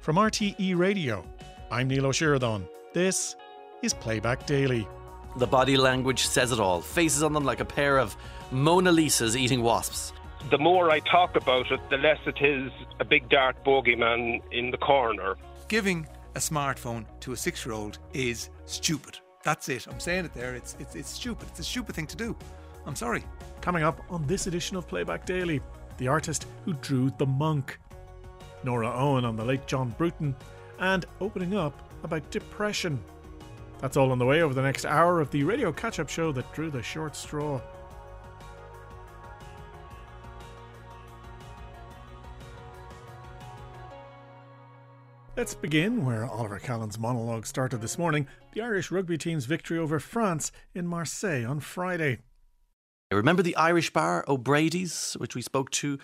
From RTE Radio, I'm Neil O'Sheridan. This is Playback Daily. The body language says it all. Faces on them like a pair of Mona Lisas eating wasps. The more I talk about it, the less it is a big dark bogeyman in the corner. Giving a smartphone to a 6-year-old is stupid. That's it. I'm saying it there. It's stupid. It's a stupid thing to do. I'm sorry. Coming up on this edition of Playback Daily, the artist who drew the monk, Nora Owen on the late John Bruton, and opening up about depression. That's all on the way over the next hour of the radio catch-up show that drew the short straw. Let's begin where Oliver Callan's monologue started this morning, the Irish rugby team's victory over France in Marseille on Friday. I remember the Irish bar, O'Brady's, which we spoke to.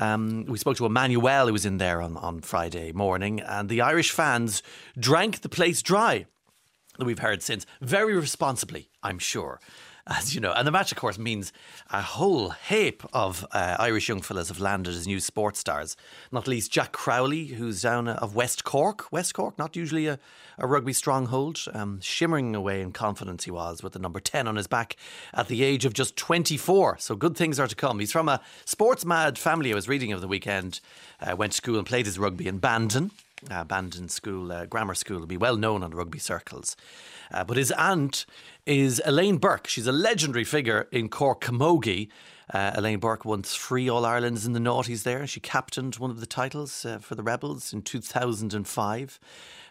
We spoke to Emmanuel, who was in there on Friday morning, and the Irish fans drank the place dry, that we've heard since, very responsibly, I'm sure, as you know. And the match, of course, means a whole heap of Irish young fellas have landed as new sports stars, not least Jack Crowley, who's down of West Cork. West Cork, not usually a rugby stronghold, shimmering away in confidence he was, with the number 10 on his back at the age of just 24. So good things are to come. He's from a sports-mad family, I was reading over the weekend, went to school and played his rugby in Bandon. Bandon School, Grammar School, will be well known on rugby circles. But his aunt is Elaine Burke. She's a legendary figure in Cork Camogie. Elaine Burke won 3 All-Irelands in the noughties there. She captained one of the titles for the Rebels in 2005.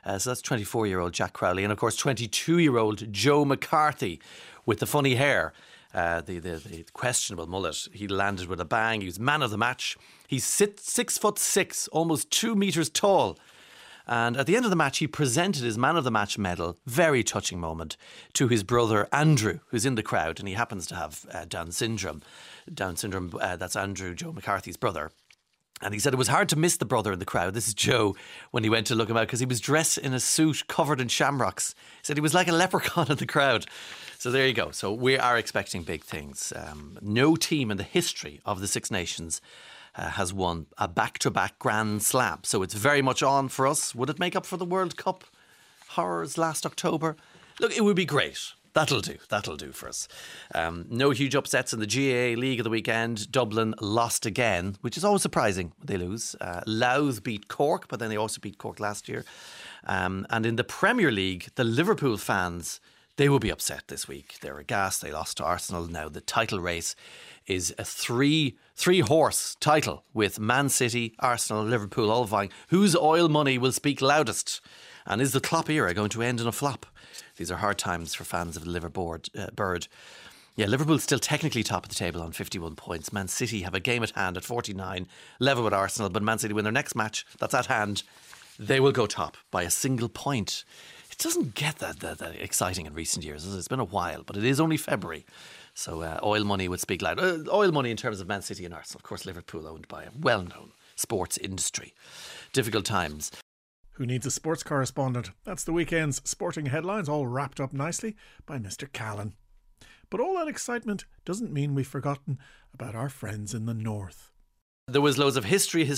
So that's 24-year-old Jack Crowley. And, of course, 22-year-old Joe McCarthy with the funny hair. The questionable mullet. He landed with a bang. He was man of the match. He's 6'6", almost 2 metres tall. And at the end of the match, he presented his Man of the Match medal, very touching moment, to his brother Andrew, who's in the crowd, and he happens to have Down syndrome. That's Andrew, Joe McCarthy's brother. And he said it was hard to miss the brother in the crowd, this is Joe, when he went to look him out, because he was dressed in a suit covered in shamrocks. He said he was like a leprechaun in the crowd. So there you go. So we are expecting big things. No team in the history of the Six Nations has won a back-to-back Grand Slam. So it's very much on for us. Would it make up for the World Cup horrors last October? Look, it would be great. That'll do. That'll do for us. No huge upsets in the GAA League of the weekend. Dublin lost again, which is always surprising when they lose. Louth beat Cork, but then they also beat Cork last year. And in the Premier League, the Liverpool fans, they will be upset this week. They're aghast. They lost to Arsenal. Now the title race is a three-horse title with Man City, Arsenal, Liverpool all vying. Whose oil money will speak loudest? And is the Klopp era going to end in a flop? These are hard times for fans of the Liverbird. Yeah, Liverpool's still technically top of the table on 51 points. Man City have a game at hand at 49, level with Arsenal, but Man City win their next match. That's at hand. They will go top by a single point. It doesn't get that exciting in recent years. It's been a while, but it is only February. So oil money would speak loud. Oil money in terms of Man City and Arsenal. Of course, Liverpool owned by a well-known sports industry. Difficult times. Who needs a sports correspondent? That's the weekend's sporting headlines, all wrapped up nicely by Mr. Callan. But all that excitement doesn't mean we've forgotten about our friends in the north. There was loads of momentous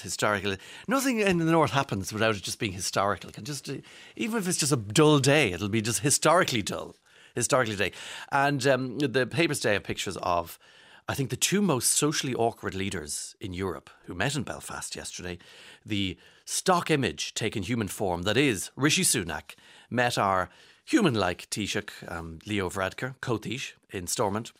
historical. Nothing in the north happens without it just being historical. It can just, even if it's just a dull day, it'll be just historically dull. Historically dull. And the papers today have pictures of, I think, the 2 most socially awkward leaders in Europe who met in Belfast yesterday. The stock image taken human form, that is, Rishi Sunak met our human-like Taoiseach, Leo Varadkar, co-Taoiseach, in Stormont.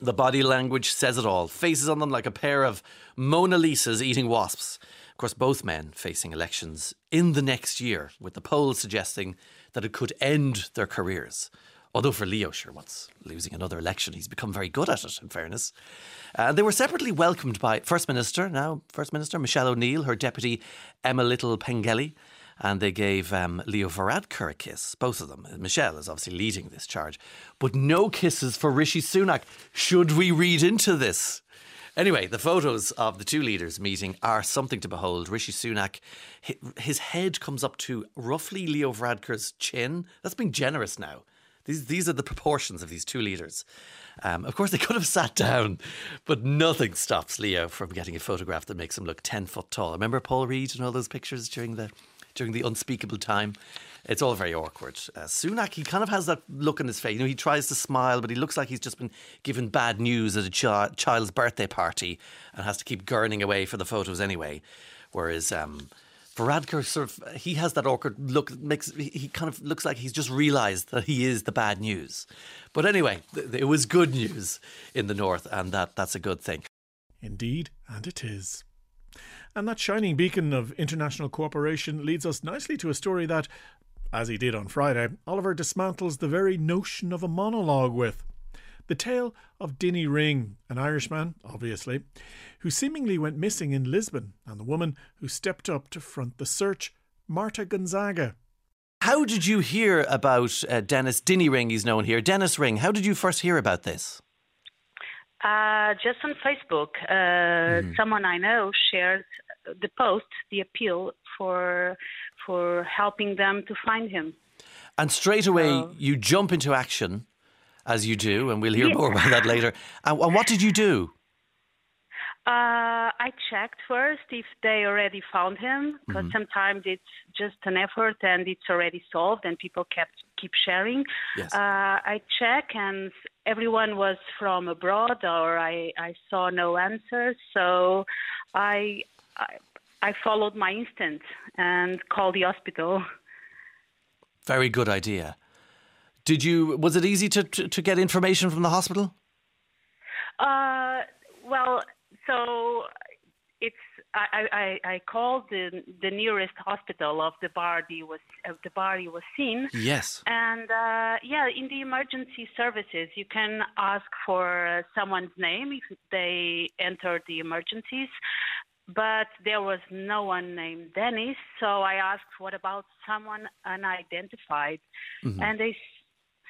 The body language says it all. Faces on them like a pair of Mona Lisas eating wasps. Of course, both men facing elections in the next year, with the polls suggesting that it could end their careers. Although for Leo, sure, what's losing another election? He's become very good at it, in fairness. They were separately welcomed by First Minister Michelle O'Neill, her deputy Emma Little-Pengelly, and they gave Leo Varadkar a kiss, both of them. Michelle is obviously leading this charge. But no kisses for Rishi Sunak. Should we read into this? Anyway, the photos of the 2 leaders meeting are something to behold. Rishi Sunak, his head comes up to roughly Leo Varadkar's chin. That's being generous now. These are the proportions of these 2 leaders. Of course, they could have sat down, but nothing stops Leo from getting a photograph that makes him look 10 foot tall. Remember Paul Reid and all those pictures during the unspeakable time? It's all very awkward. Sunak, he kind of has that look on his face. You know, he tries to smile, but he looks like he's just been given bad news at a child's birthday party and has to keep gurning away for the photos anyway. Whereas Varadkar, he has that awkward look. He kind of looks like he's just realised that he is the bad news. But anyway, it was good news in the north, and that's a good thing. Indeed, and it is. And that shining beacon of international cooperation leads us nicely to a story that, as he did on Friday, Oliver dismantles the very notion of a monologue with. The tale of Dinny Ring, an Irishman, obviously, who seemingly went missing in Lisbon, and the woman who stepped up to front the search, Marta Gonzaga. How did you hear about Dinny Ring, he's known here. Dennis Ring, how did you first hear about this? Just on Facebook. Someone I know shared the post, the appeal for helping them to find him. And straight away, you jump into action, as you do, and we'll hear more about that later. And what did you do? I checked first if they already found him, because sometimes it's just an effort and it's already solved and people keep sharing. Yes. I check and everyone was from abroad, or I saw no answers, so I followed my instinct and called the hospital. Very good idea. Was it easy to get information from the hospital? Well, so I called the nearest hospital of the bar he was seen. Yes. And in the emergency services, you can ask for someone's name if they enter the emergencies. But there was no one named Dennis, so I asked, "What about someone unidentified?" And they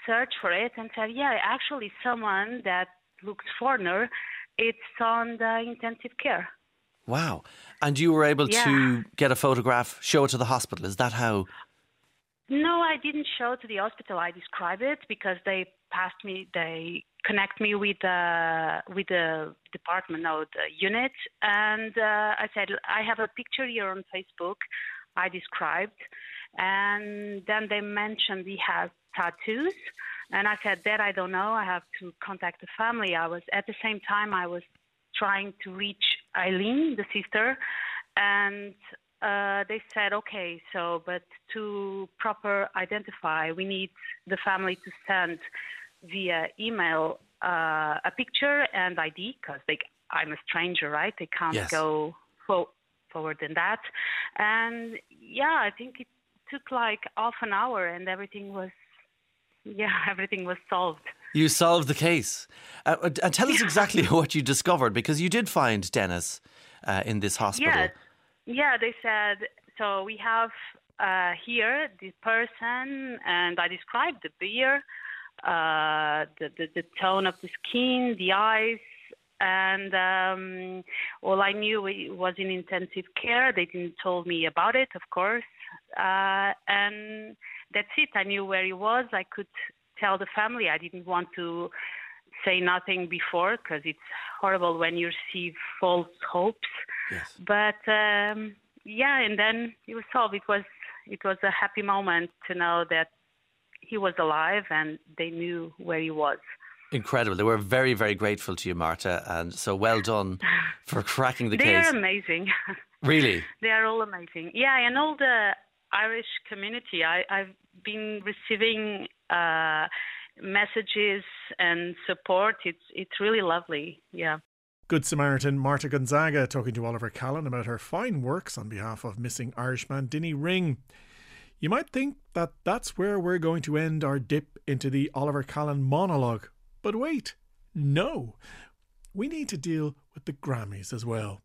searched for it and said, "Yeah, actually, someone that looks foreigner. It's on the intensive care." Wow! And you were able to get a photograph, show it to the hospital. Is that how? No, I didn't show it to the hospital. I described it because they passed me. They connect me with the department or the unit, and I said, "I have a picture here on Facebook." I described, and then they mentioned he has tattoos, and I said, "That I don't know. I have to contact the family." I was at the same time I was trying to reach Eileen, the sister, and they said, "Okay, so but to proper identify, we need the family to send via email a picture and ID because I'm a stranger, right? They can't go forward than that." And I think it took like half an hour, and everything was solved. You solved the case. And tell us exactly what you discovered, because you did find Dennis in this hospital. Yeah, they said, so we have here this person, and I described the beer, the tone of the skin, the eyes, and all I knew it was in intensive care. They didn't tell me about it, of course, and that's it. I knew where he was. I could tell the family. I didn't want to say nothing before because it's horrible when you receive false hopes. Yes. But and then it was solved. It was a happy moment to know that he was alive and they knew where he was. Incredible. They were very, very grateful to you, Marta. And so well done for cracking the case. They are amazing. Really? They are all amazing. Yeah, and all the Irish community. I've been receiving messages and support. It's really lovely. Yeah. Good Samaritan Marta Gonzaga talking to Oliver Callan about her fine works on behalf of missing Irishman Dinny Ring. You might think that that's where we're going to end our dip into the Oliver Callan monologue. But wait, no. We need to deal with the Grammys as well.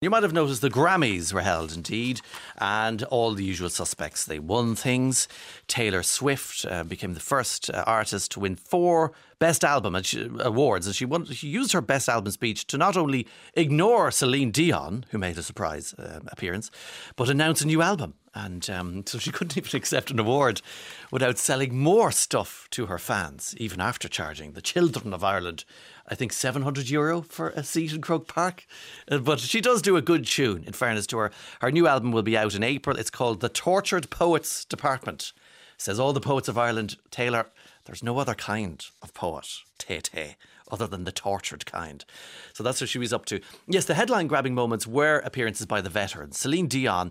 You might have noticed the Grammys were held indeed, and all the usual suspects, they won things. Taylor Swift became the first artist to win 4 Best Album awards, and she used her Best Album speech to not only ignore Celine Dion, who made a surprise appearance, but announce a new album. And so she couldn't even accept an award without selling more stuff to her fans, even after charging the children of Ireland, I think, €700 for a seat in Croke Park. But she does do a good tune, in fairness to her. Her new album will be out in April. It's called The Tortured Poets Department. It says all the poets of Ireland. Taylor, there's no other kind of poet, Tay-Tay, other than the tortured kind. So that's what she was up to. Yes, the headline-grabbing moments were appearances by the veterans. Celine Dion,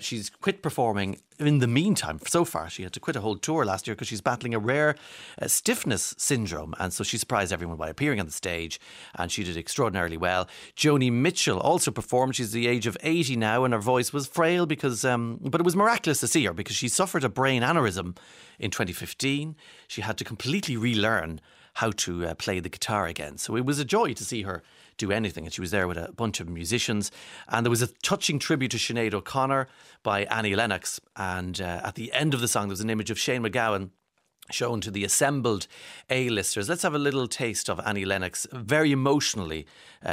she's quit performing in the meantime. So far, she had to quit a whole tour last year because she's battling a rare stiffness syndrome. And so she surprised everyone by appearing on the stage, and she did extraordinarily well. Joni Mitchell also performed. She's the age of 80 now, and her voice was frail because... but it was miraculous to see her because she suffered a brain aneurysm in 2015. She had to completely relearn how to play the guitar again. So it was a joy to see her do anything. And she was there with a bunch of musicians. And there was a touching tribute to Sinead O'Connor by Annie Lennox. And at the end of the song, there was an image of Shane McGowan shown to the assembled A-listers. Let's have a little taste of Annie Lennox very emotionally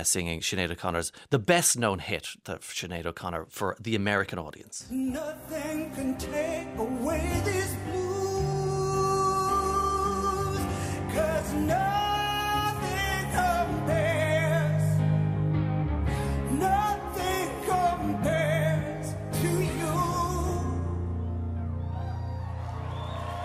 singing Sinead O'Connor's, the best known hit of Sinead O'Connor for the American audience. Nothing can take away these blues. 'Cause nothing compares, nothing compares to you.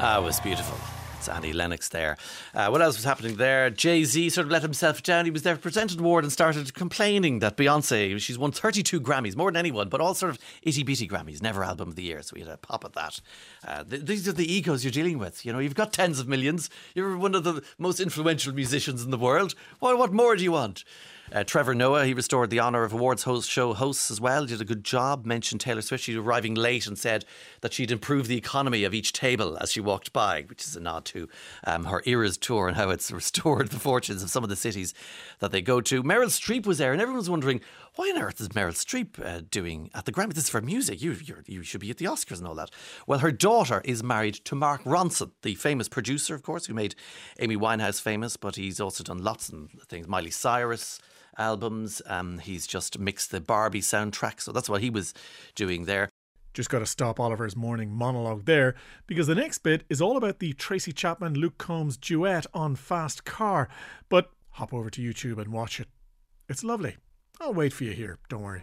Ah, it was beautiful. It's Annie Lennox there. What else was happening there? Jay-Z sort of let himself down. He was there for presented award and started complaining that Beyonce, she's won 32 Grammys, more than anyone, but all sort of itty-bitty Grammys, never Album of the Year. So we had a pop at that. These are the egos you're dealing with. You know, you've got tens of millions. You're one of the most influential musicians in the world. What more do you want? Trevor Noah, he restored the honour of awards show hosts as well. He did a good job. Mentioned Taylor Swift. She's arriving late and said that she'd improve the economy of each table as she walked by, which is a nod to her Eras tour and how it's restored the fortunes of some of the cities that they go to. Meryl Streep was there, and everyone was wondering, why on earth is Meryl Streep doing at the Grammys? This is for music. You should be at the Oscars and all that. Well, her daughter is married to Mark Ronson, the famous producer, of course, who made Amy Winehouse famous, but he's also done lots of things. Miley Cyrus albums. He's just mixed the Barbie soundtrack. So that's what he was doing there. Just got to stop Oliver's morning monologue there, because the next bit is all about the Tracy Chapman-Luke Combs duet on Fast Car. But hop over to YouTube and watch it. It's lovely. I'll wait for you here. Don't worry.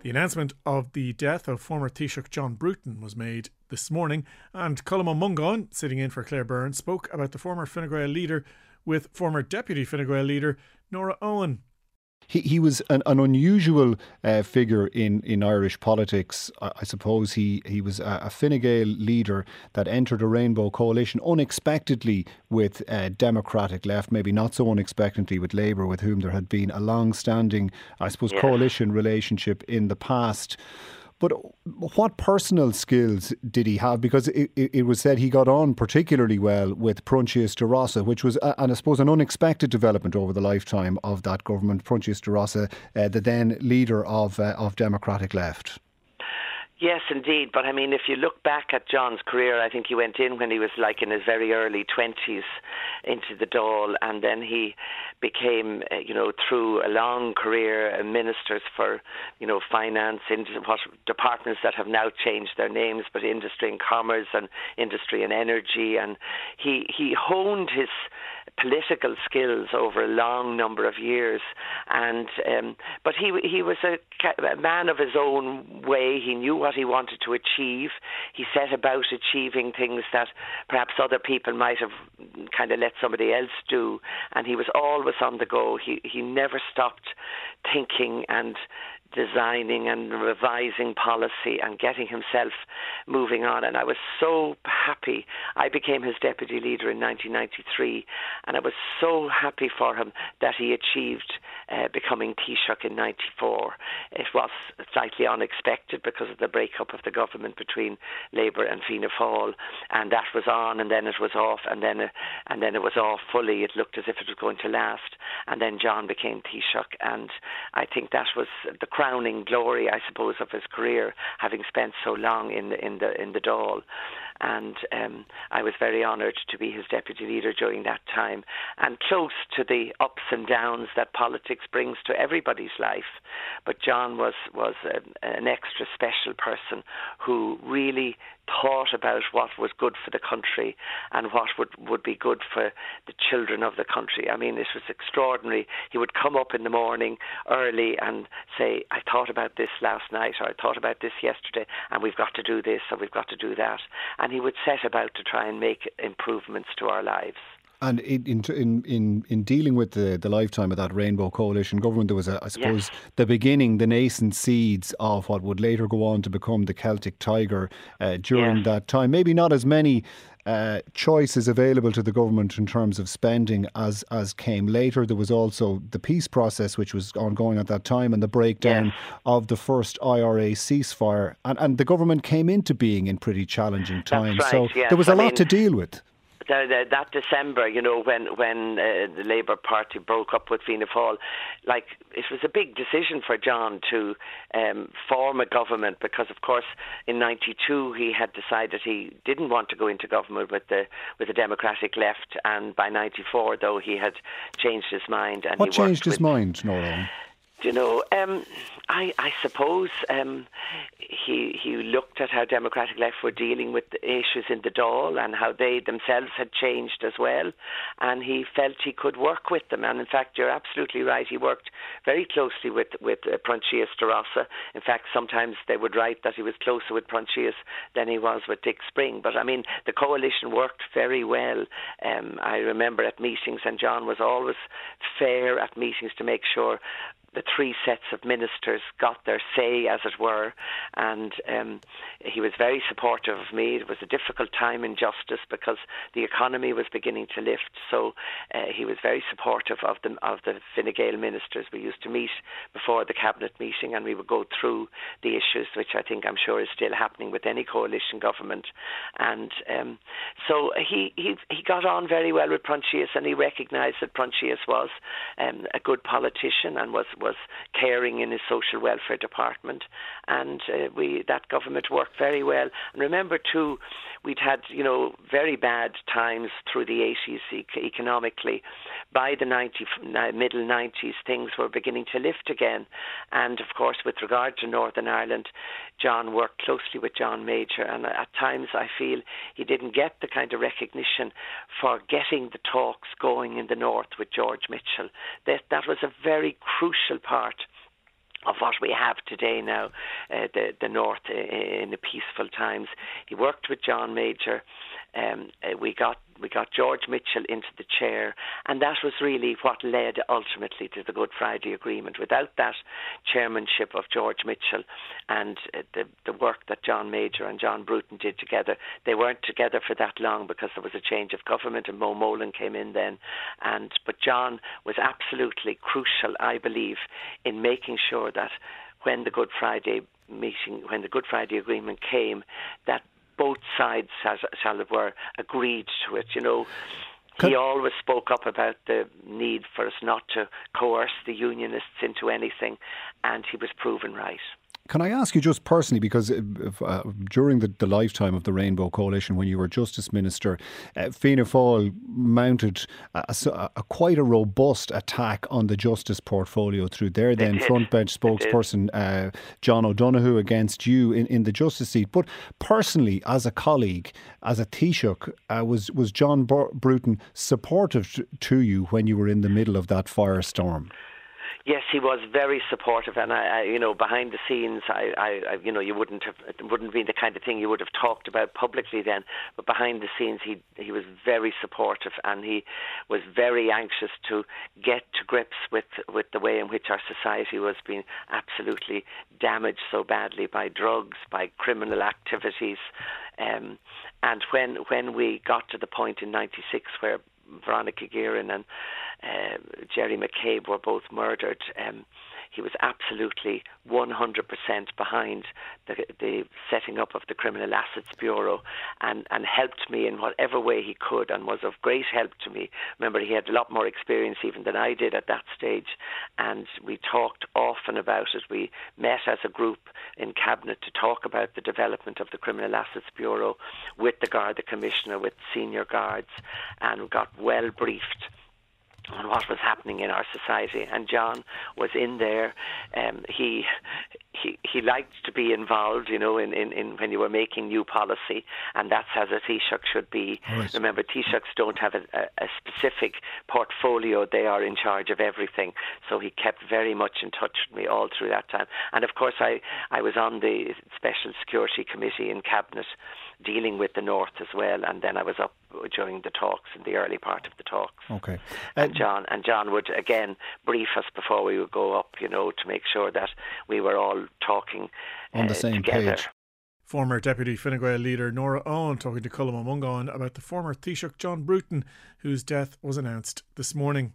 The announcement of the death of former Taoiseach John Bruton was made this morning, and Colm Ó Mongáin, sitting in for Claire Byrne, spoke about the former Fine Gael leader with former Deputy Fine Gael leader Nora Owen. He was an unusual figure in Irish politics. I suppose he was a Fine Gael leader that entered a rainbow coalition unexpectedly with Democratic Left, maybe not so unexpectedly with Labour, with whom there had been a long-standing, I suppose, coalition relationship in the past. But what personal skills did he have? Because it was said he got on particularly well with Proinsias De Rossa, which was, I suppose, an unexpected development over the lifetime of that government. Proinsias De Rossa, the then leader of Democratic Left. Yes, indeed. But I mean, if you look back at John's career, I think he went in when he was like in his very early 20s into the Dáil, and then he became, through a long career, ministers for, finance, what departments that have now changed their names, but industry and commerce and industry and energy. And he honed his political skills over a long number of years, and but he was a man of his own way. He knew what he wanted to achieve. He set about achieving things that perhaps other people might have kind of let somebody else do, and he was always on the go. He never stopped thinking and designing and revising policy and getting himself moving on. And I was so happy. I became his deputy leader in 1993, and I was so happy for him that he achieved becoming Taoiseach in 94. It was slightly unexpected because of the breakup of the government between Labour and Fianna Fáil, and that was on, and then it was off, and then it was off fully. It looked as if it was going to last, and then John became Taoiseach, and I think that was the crowning glory, I suppose, of his career, having spent so long in the Dáil. And I was very honoured to be his deputy leader during that time, and close to the ups and downs that politics brings to everybody's life. But John was an extra special person who really thought about what was good for the country and what would be good for the children of the country. I mean, this was extraordinary. He would come up in the morning early and say, I thought about this last night, or I thought about this yesterday, and we've got to do this, or we've got to do that. And he would set about to try and make improvements to our lives. And in dealing with the lifetime of that Rainbow Coalition government, there was, the beginning, the nascent seeds of what would later go on to become the Celtic Tiger during that time. Maybe not as many choices available to the government in terms of spending as came later. There was also the peace process, which was ongoing at that time, and the breakdown of the first IRA ceasefire. And the government came into being in pretty challenging times. Right, so there was a lot to deal with. That December, you know, when the Labour Party broke up with Fianna Fáil, like, it was a big decision for John to form a government, because, of course, in 92 he had decided he didn't want to go into government with the Democratic left, and by 94, though, he had changed his mind. And what changed his mind, Nora? You know, I suppose he looked at how Democratic Left were dealing with the issues in the Dáil and how they themselves had changed as well, and he felt he could work with them. And in fact, you're absolutely right, he worked very closely with Proinsias De Rossa. In fact, sometimes they would write that he was closer with Proinsias than he was with Dick Spring. But I mean, the coalition worked very well. I remember at meetings, and John was always fair at meetings to make sure the three sets of ministers got their say, as it were, and he was very supportive of me. It was a difficult time in justice because the economy was beginning to lift, so he was very supportive of the Fine Gael ministers. We used to meet before the cabinet meeting, and we would go through the issues, which I think I'm sure is still happening with any coalition government. And so he got on very well with Proinsias, and he recognised that Proinsias was a good politician and was caring in his social welfare department, and that government worked very well. And remember too, we'd had, you know, very bad times through the 80s economically. By the middle 90s, things were beginning to lift again. And of course, with regard to Northern Ireland, John worked closely with John Major, and at times I feel he didn't get the kind of recognition for getting the talks going in the north with George Mitchell. That was a very crucial part of what we have today now, the North in the peaceful times. He worked with John Major. We got George Mitchell into the chair, and that was really what led ultimately to the Good Friday Agreement. Without that chairmanship of George Mitchell and the work that John Major and John Bruton did together, they weren't together for that long because there was a change of government, and Mo Molan came in then. But John was absolutely crucial, I believe, in making sure that when the Good Friday Agreement came, that both sides, as it were, agreed to it, you know. He always spoke up about the need for us not to coerce the unionists into anything, and he was proven right. Can I ask you just personally, because during the lifetime of the Rainbow Coalition, when you were Justice Minister, Fianna Fáil mounted a quite a robust attack on the justice portfolio through their then frontbench spokesperson, John O'Donoghue, against you in the justice seat. But personally, as a colleague, as a Taoiseach, was John Bruton supportive to you when you were in the middle of that firestorm? Yes, he was very supportive, and I you know, behind the scenes, I you know, you wouldn't have, it wouldn't be the kind of thing you would have talked about publicly then, but behind the scenes, he was very supportive, and he was very anxious to get to grips with the way in which our society was being absolutely damaged so badly by drugs, by criminal activities, and when we got to the point in '96 where Veronica Guerin and Gerry McCabe were both murdered, he was absolutely 100% behind the setting up of the Criminal Assets Bureau, and helped me in whatever way he could, and was of great help to me. Remember, he had a lot more experience even than I did at that stage, and we talked often about it. We met as a group in Cabinet to talk about the development of the Criminal Assets Bureau with the Garda, the Commissioner, with senior guards, and got well briefed on what was happening in our society. And John was in there. He liked to be involved, you know, in when you were making new policy, and that's how the Taoiseach should be. Right. Remember, Taoiseachs don't have a specific portfolio. They are in charge of everything. So he kept very much in touch with me all through that time. And of course, I was on the Special Security Committee in Cabinet dealing with the North as well, and then I was up during the talks, in the early part of the talks. Okay. And John would again brief us before we would go up, you know, to make sure that we were all talking on the same together. Page. Former Deputy Fine Gael leader Nora Owen talking to Colm Ó Mongáin about the former Taoiseach John Bruton, whose death was announced this morning.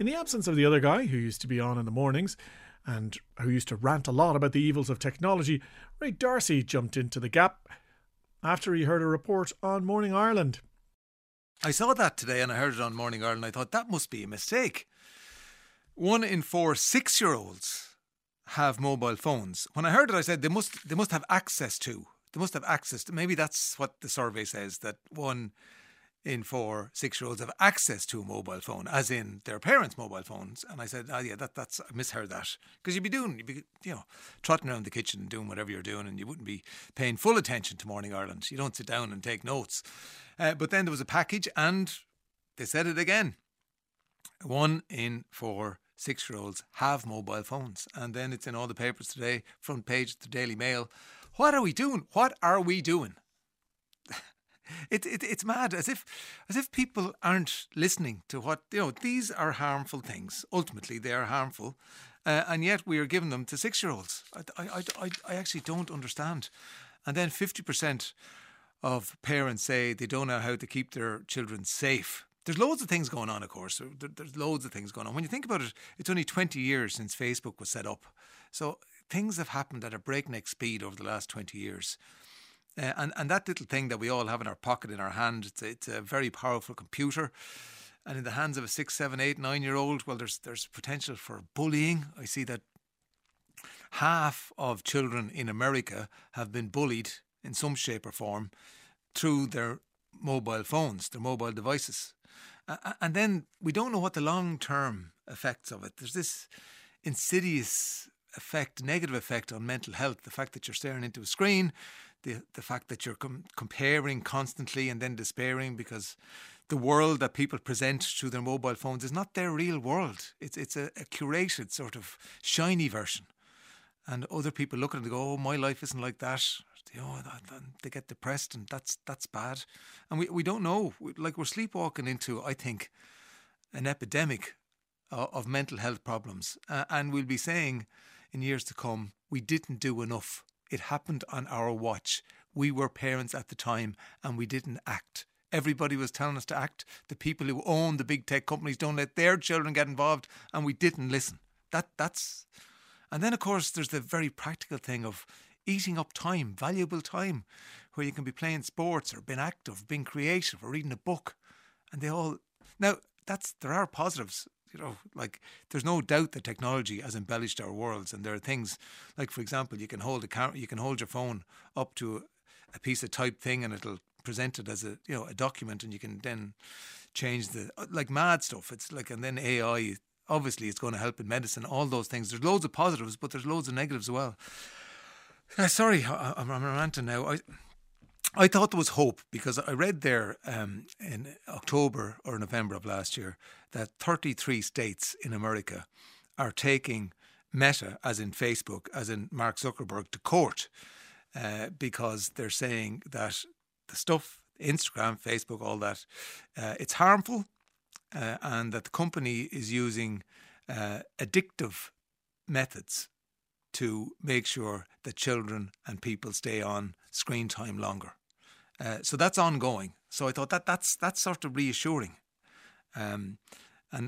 In the absence of the other guy who used to be on in the mornings and who used to rant a lot about the evils of technology, Ray Darcy jumped into the gap after he heard a report on Morning Ireland. I saw that today, and I heard it on Morning Ireland. I thought that must be a mistake. 1 in 4 6-year-olds have mobile phones. When I heard it, I said they must have access to. They must have access to. Maybe that's what the survey says, that 1 in 4 6-year-olds have access to a mobile phone, as in their parents' mobile phones. And I said, that's I misheard that, because you'd be you know, trotting around the kitchen and doing whatever you're doing, and you wouldn't be paying full attention to Morning Ireland. You don't sit down and take notes. But then there was a package, and they said it again. 1 in 4 6-year-olds have mobile phones, and then it's in all the papers today, front page, the Daily Mail. What are we doing? What are we doing? It's mad, as if people aren't listening to what, you know, these are harmful things. Ultimately, they are harmful. And yet we are giving them to 6-year-olds. I actually don't understand. And then 50% of parents say they don't know how to keep their children safe. There's loads of things going on, of course. There's loads of things going on. When you think about it, it's only 20 years since Facebook was set up. So things have happened at a breakneck speed over the last 20 years. And that little thing that we all have in our pocket, in our hand, it's a very powerful computer. And in the hands of a 6, 7, 8, 9-year-old, well, there's potential for bullying. I see that half of children in America have been bullied in some shape or form through their mobile phones, their mobile devices. And then we don't know what the long-term effects of it. There's this insidious effect, negative effect on mental health. The fact that you're staring into a screen, the fact that you're comparing constantly and then despairing, because the world that people present through their mobile phones is not their real world. It's a curated sort of shiny version. And other people look at it and go, oh, my life isn't like that. You know, they get depressed, and that's bad. And we don't know. We're sleepwalking into, I think, an epidemic of mental health problems. And we'll be saying in years to come, we didn't do enough. It happened on our watch. We were parents at the time, and we didn't act. Everybody was telling us to act. The people who own the big tech companies don't let their children get involved, and we didn't listen. That's... And then, of course, there's the very practical thing of eating up time, valuable time, where you can be playing sports or being active, being creative, or reading a book. And they all... Now, there are positives. You know, like, there's no doubt that technology has embellished our worlds, and there are things like, for example, you can hold your phone up to a piece of type thing, and it'll present it as a document, and you can then change the, like, mad stuff. It's like, and then AI, obviously, it's going to help in medicine. All those things. There's loads of positives, but there's loads of negatives as well. Sorry, I'm ranting now. I I thought there was hope, because I read there in October or November of last year that 33 states in America are taking Meta, as in Facebook, as in Mark Zuckerberg, to court because they're saying that the stuff, Instagram, Facebook, all that, it's harmful and that the company is using addictive methods to make sure that children and people stay on screen time longer. So that's ongoing. So I thought that's sort of reassuring. And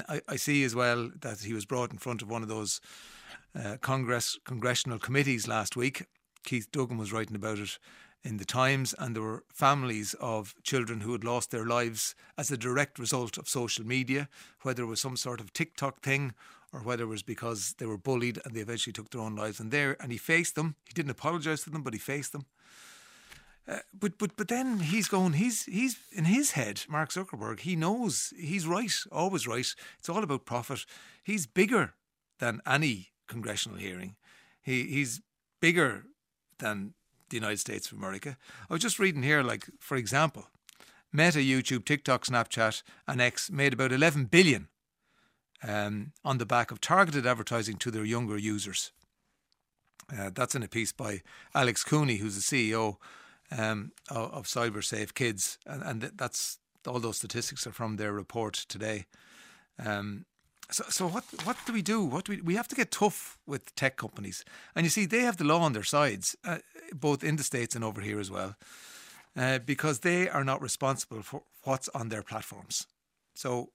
I see as well that he was brought in front of one of those congressional committees last week. Keith Duggan was writing about it in The Times, and there were families of children who had lost their lives as a direct result of social media, whether it was some sort of TikTok thing or whether it was because they were bullied and they eventually took their own lives. And he faced them. He didn't apologise to them, but he faced them. But then he's going, he's in his head, Mark Zuckerberg, he knows he's right, always right. It's all about profit. He's bigger than any congressional hearing. He's bigger than the United States of America. I was just reading here, like, for example, Meta, YouTube, TikTok, Snapchat and X made about 11 billion on the back of targeted advertising to their younger users. That's in a piece by Alex Cooney, who's the CEO of CyberSafe Kids, and that's all. Those statistics are from their report today. So what do we do? We have to get tough with tech companies, and you see they have the law on their sides, both in the States and over here as well, because they are not responsible for what's on their platforms. So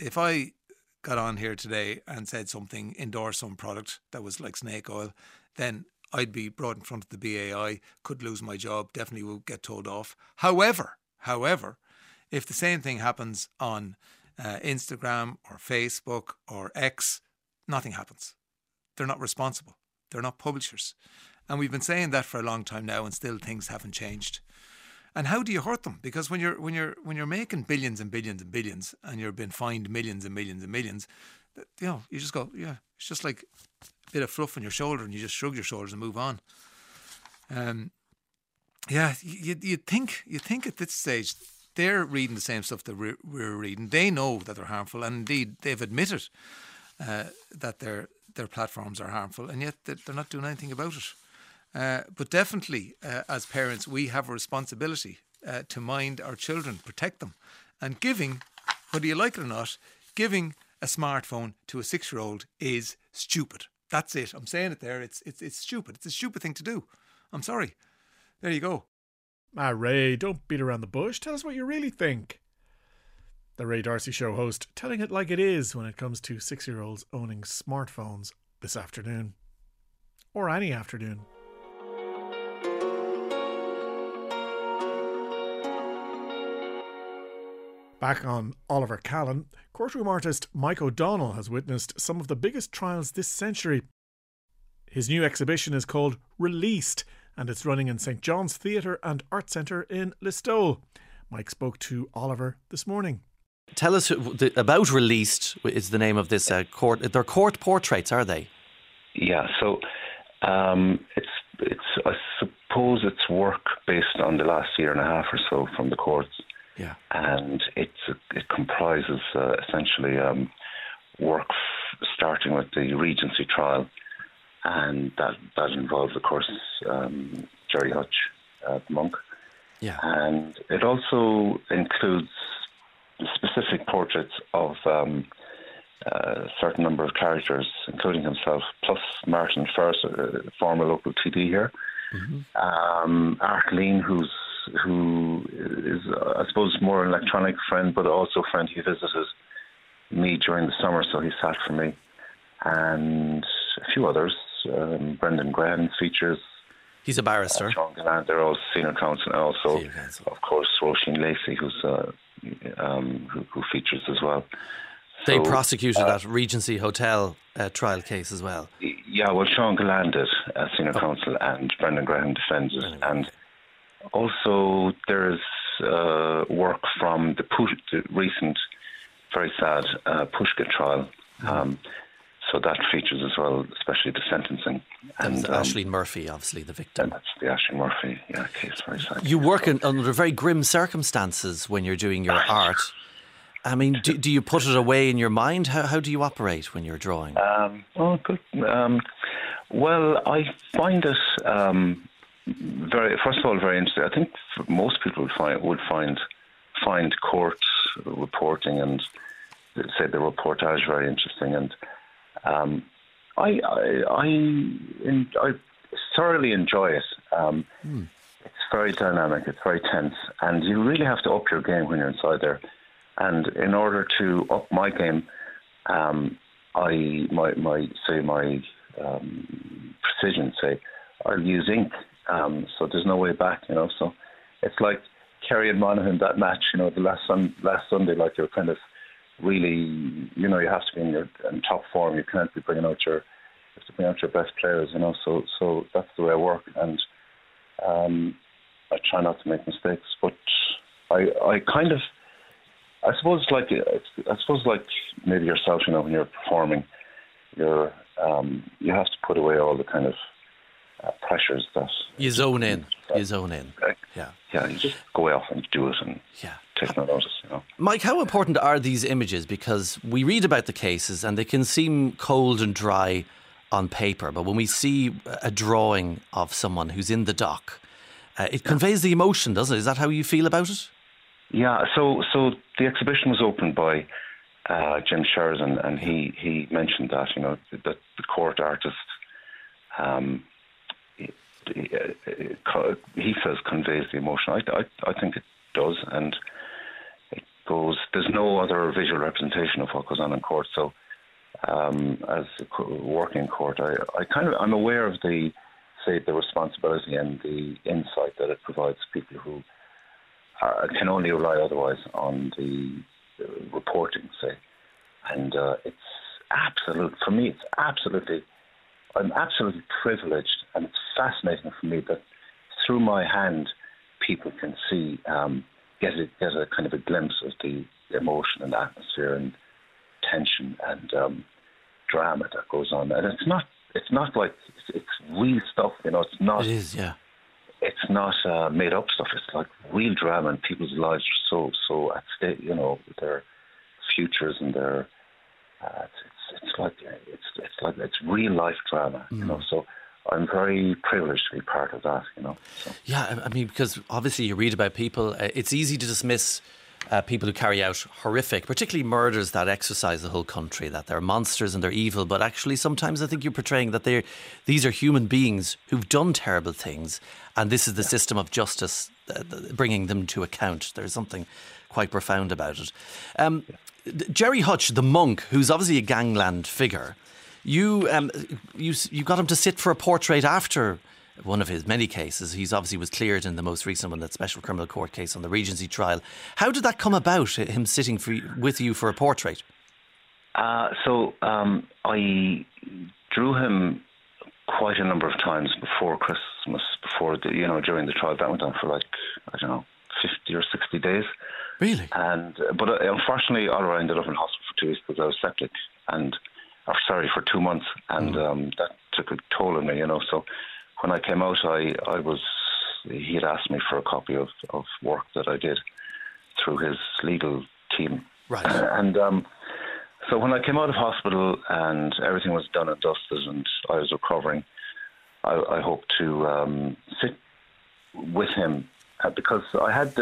if I got on here today and said something, endorsed some product that was like snake oil, then I'd be brought in front of the BAI, could lose my job, definitely will get told off. However, if the same thing happens on Instagram or Facebook or X, nothing happens. They're not responsible. They're not publishers. And we've been saying that for a long time now, and still things haven't changed. And how do you hurt them? Because when you're making billions and billions and billions, and you've been fined millions and millions and millions, you know, you just go, yeah, it's just like a bit of fluff on your shoulder, and you just shrug your shoulders and move on. Yeah, you think at this stage they're reading the same stuff that we're reading. They know that they're harmful, and indeed they've admitted that their platforms are harmful, and yet they're not doing anything about it. But definitely, as parents, we have a responsibility to mind our children, protect them, and giving, whether you like it or not, giving a smartphone to a 6-year-old is stupid. That's it. I'm saying it there. It's stupid. It's a stupid thing to do. I'm sorry. There you go. Ray, don't beat around the bush. Tell us what you really think. The Ray Darcy Show host telling it like it is when it comes to 6-year-olds owning smartphones this afternoon. Or any afternoon. Back on Oliver Callan, courtroom artist Mike O'Donnell has witnessed some of the biggest trials this century. His new exhibition is called Released, and it's running in St John's Theatre and Art Centre in Listowel. Mike spoke to Oliver this morning. Tell us about Released, is the name of this court. They're court portraits, are they? Yeah, so it's I suppose it's work based on the last year and a half or so from the courts. Yeah, and it comprises essentially work starting with the Regency trial, and that involves, of course, Jerry Hutch, the monk. Yeah, and it also includes specific portraits of a certain number of characters, including himself, plus Martin First, former local TD here, mm-hmm. Arlene, who is, I suppose, more an electronic friend, but also a friend. He visited me during the summer, so he sat for me. And a few others. Brendan Graham features. He's a barrister. Sean Gallant, they're all senior counsel. And also, of course, Roisin Lacey, who features as well. They prosecuted that Regency Hotel trial case as well. Yeah, well, Sean Gallant did, senior counsel, and Brendan Graham defends it. And also, there's work from the recent, very sad Pushka trial. Mm-hmm. So that features as well, especially the sentencing. And Ashleen Murphy, obviously, the victim. And that's the Ashleen Murphy case. Very sad. You work under very grim circumstances when you're doing your art. I mean, do you put it away in your mind? How do you operate when you're drawing? Good. Well, I find it very, first of all, very interesting. I think most people would find court reporting and say the reportage very interesting, and I thoroughly enjoy it. It's very dynamic, it's very tense, and you really have to up your game when you're inside there. And in order to up my game, my precision, I'll use ink. So there's no way back, you know. So it's like Kerry and Monaghan, that match, you know, the last Sunday, like you're kind of really, you know, you have to be in top form. You can't be bringing out your best players, you know. So that's the way I work, and I try not to make mistakes. But I suppose like maybe yourself, you know, when you're performing, you're you have to put away all the kind of pressures that you zone in. Yeah. You just go off and do it, and take no notice. You know, Mike, how important are these images? Because we read about the cases, and they can seem cold and dry on paper, but when we see a drawing of someone who's in the dock, it conveys the emotion, doesn't it? Is that how you feel about it? Yeah, so the exhibition was opened by Jim Sheridan, and he mentioned that, you know, that the court artist, he says, conveys the emotion. I think it does, and it goes, there's no other visual representation of what goes on in court, so as a working court, I'm aware of the responsibility and the insight that it provides people who can only rely otherwise on the reporting, and I'm absolutely privileged, and it's fascinating for me that through my hand people can see, get a kind of a glimpse of the emotion and atmosphere and tension and drama that goes on, and it's real stuff, you know. It's not made up stuff. It's like real drama, and people's lives are so at stake, you know, their futures and their it's real life drama, you know. So I'm very privileged to be part of that, you know. So. Yeah, I mean, because obviously you read about people. It's easy to dismiss people who carry out horrific, particularly murders that exercise the whole country, that they're monsters and they're evil. But actually, sometimes I think you're portraying that these are human beings who've done terrible things, and this is the system of justice bringing them to account. There's something quite profound about it. Jerry Hutch, the monk, who's obviously a gangland figure, you got him to sit for a portrait after one of his many cases. He's obviously was cleared in the most recent one, that special criminal court case on the Regency trial. How did that come about, him sitting with you for a portrait? So I drew him quite a number of times before Christmas, during the trial. That went on for 50 or 60 days. Really? But unfortunately, Oliver ended up in hospital for 2 weeks because I was septic, for 2 months, and that took a toll on me, you know, so... When I came out, he had asked me for a copy of work that I did through his legal team. Right. And so when I came out of hospital and everything was done and dusted and I was recovering, I hoped to sit with him because I've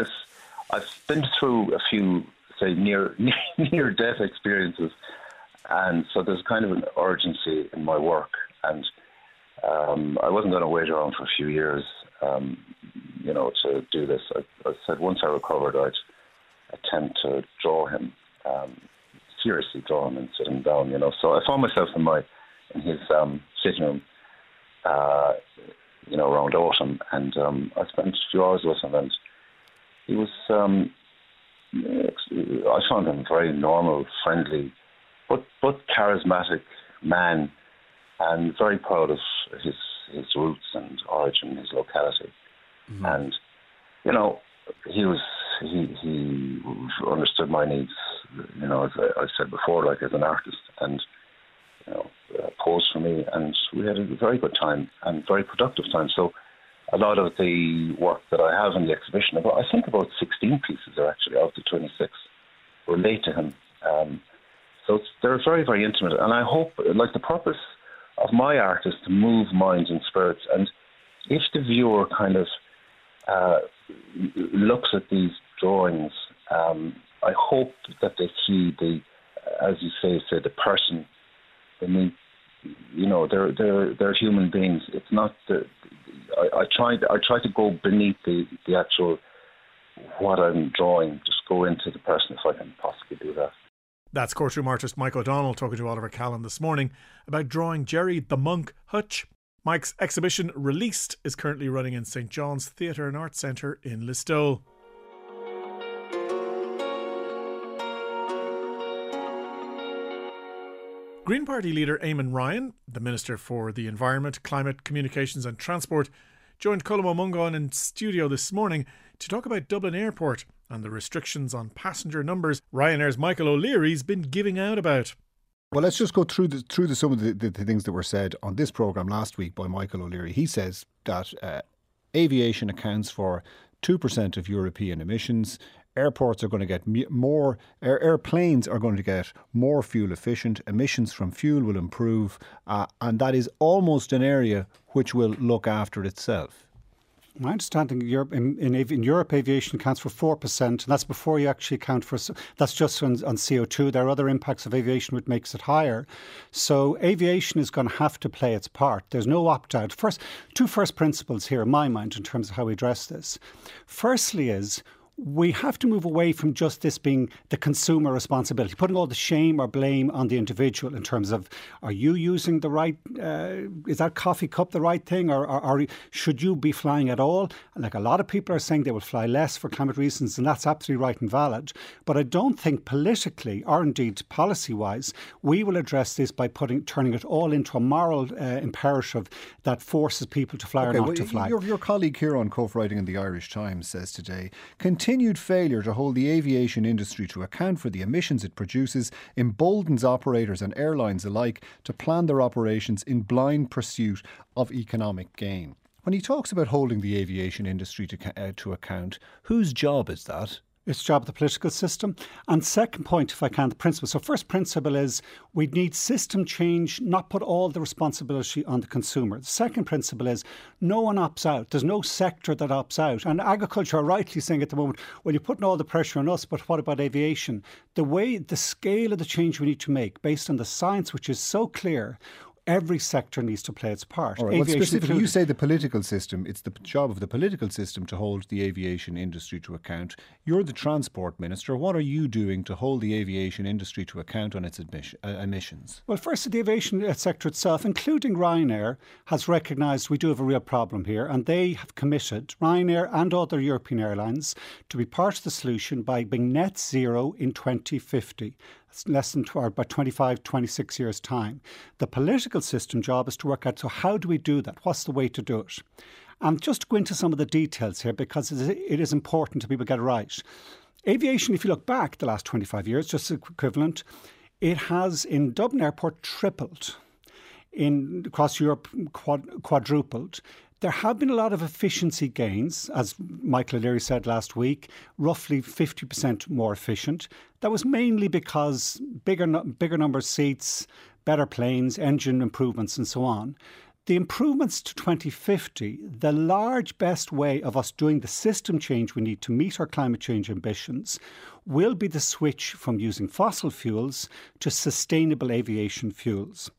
been through a few, near death experiences. And so there's kind of an urgency in my work, and I wasn't going to wait around for a few years, you know, to do this. I said once I recovered, I'd attempt to seriously draw him and sit him down, you know. So I found myself in his sitting room, you know, around autumn, and I spent a few hours with him, and he was, I found him a very normal, friendly, but charismatic man, and very proud of his roots and origin, his locality. Mm-hmm. And, you know, he understood my needs, you know, as I said before, like as an artist. And, you know, course for me, and we had a very good time and very productive time. So a lot of the work that I have in the exhibition, I think about 16 pieces are actually out of the 26, relate to him. So they're very, very intimate. And I hope, like, the purpose of my art is to move minds and spirits. And if the viewer kind of looks at these drawings, I hope that they see the, as you say, the person. I mean, you know, they're human beings. It's not the. I try to go beneath the actual what I'm drawing. Just go into the person if I can possibly do that. That's courtroom artist Mike O'Donnell talking to Oliver Callan this morning about drawing Jerry the Monk Hutch. Mike's exhibition Released is currently running in St John's Theatre and Arts Centre in Listowel. Green Party leader Eamon Ryan, the Minister for the Environment, Climate, Communications and Transport, joined Colm Ó Mongáin in studio this morning to talk about Dublin Airport and the restrictions on passenger numbers Ryanair's Michael O'Leary's been giving out about. Well, let's just go through some of the things that were said on this programme last week by Michael O'Leary. He says that aviation accounts for 2% of European emissions. Airports are going to get more, airplanes are going to get more fuel efficient, emissions from fuel will improve, and that is almost an area which will look after itself. My understanding, Europe, in Europe, aviation accounts for 4%, and that's before you actually account for... That's just on CO2. There are other impacts of aviation which makes it higher. So aviation is going to have to play its part. There's no opt-out. Two first principles here, in my mind, in terms of how we address this. Firstly is... we have to move away from just this being the consumer responsibility, putting all the shame or blame on the individual in terms of, are you using the right, is that coffee cup the right thing, or should you be flying at all? And like a lot of people are saying, they will fly less for climate reasons, and that's absolutely right and valid. But I don't think politically, or indeed policy-wise, we will address this by turning it all into a moral imperative that forces people to fly or not to fly. Your colleague here on Cove writing in the Irish Times says today, Continued failure to hold the aviation industry to account for the emissions it produces emboldens operators and airlines alike to plan their operations in blind pursuit of economic gain. When he talks about holding the aviation industry to account, whose job is that? It's the job of the political system. And second point, if I can, the principle. So first principle is we need system change, not put all the responsibility on the consumer. The second principle is no one opts out. There's no sector that opts out. And agriculture are rightly saying at the moment, well, you're putting all the pressure on us, but what about aviation? The scale of the change we need to make based on the science, which is so clear, every sector needs to play its part. All right, well, specifically, you say the political system. It's the job of the political system to hold the aviation industry to account. You're the transport minister. What are you doing to hold the aviation industry to account on its emissions? Well, first, the aviation sector itself, including Ryanair, has recognised we do have a real problem here, and they have committed, Ryanair and other European airlines, to be part of the solution by being net zero in 2050. Less than by 25, 26 years' time. The political system job is to work out, so how do we do that? What's the way to do it? And just to go into some of the details here, because it is important to people get it right. Aviation, if you look back the last 25 years, just equivalent, it has in Dublin Airport tripled, across Europe quadrupled. There have been a lot of efficiency gains, as Michael O'Leary said last week, roughly 50% more efficient. That was mainly because bigger number of seats, better planes, engine improvements and so on. The improvements to 2050, the large best way of us doing the system change we need to meet our climate change ambitions, will be the switch from using fossil fuels to sustainable aviation fuels.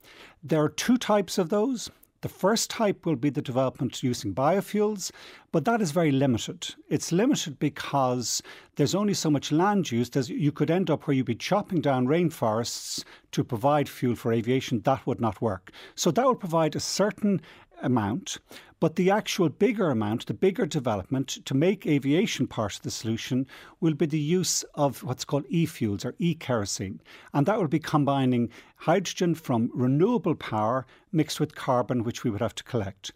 There are two types of those. The first type will be the development using biofuels, but that is very limited. It's limited because there's only so much land use. You could end up where you'd be chopping down rainforests to provide fuel for aviation. That would not work. So that will provide a certain amount, but the actual bigger amount, the bigger development to make aviation part of the solution will be the use of what's called e-fuels or e-kerosene. And that will be combining hydrogen from renewable power mixed with carbon, which we would have to collect.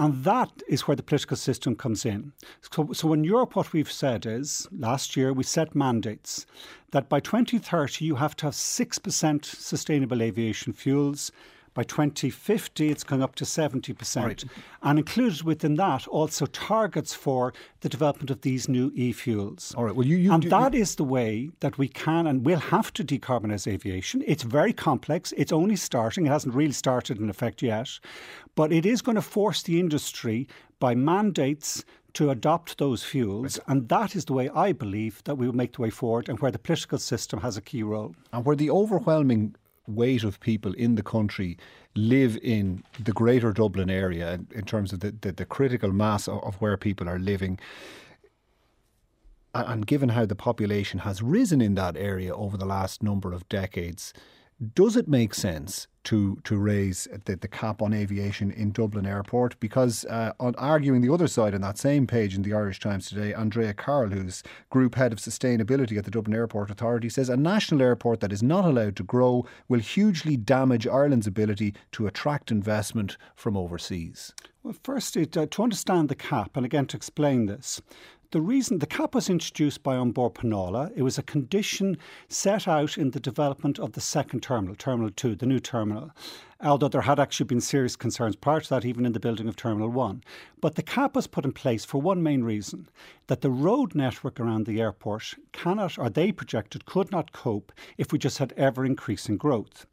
And that is where the political system comes in. So in Europe, what we've said is, last year we set mandates that by 2030 you have to have 6% sustainable aviation fuels. By 2050, it's going up to 70%. Right. And included within that also targets for the development of these new e-fuels. All right. Well, that is the way that we can and will have to decarbonise aviation. It's very complex. It's only starting. It hasn't really started in effect yet. But it is going to force the industry by mandates to adopt those fuels. Right. And that is the way I believe that we will make the way forward and where the political system has a key role. And where the overwhelming weight of people in the country live in the greater Dublin area in terms of the critical mass of where people are living. And given how the population has risen in that area over the last number of decades, does it make sense to raise the cap on aviation in Dublin Airport? Because on arguing the other side on that same page in the Irish Times today, Andrea Carroll, who's Group Head of Sustainability at the Dublin Airport Authority, says a national airport that is not allowed to grow will hugely damage Ireland's ability to attract investment from overseas. Well, firstly, to understand the cap, and again to explain this, the reason the cap was introduced by Ombor Pleanála, it was a condition set out in the development of the second terminal, Terminal 2, the new terminal, although there had actually been serious concerns prior to that, even in the building of Terminal 1. But the cap was put in place for one main reason, that the road network around the airport cannot, or they projected, could not cope if we just had ever-increasing growth.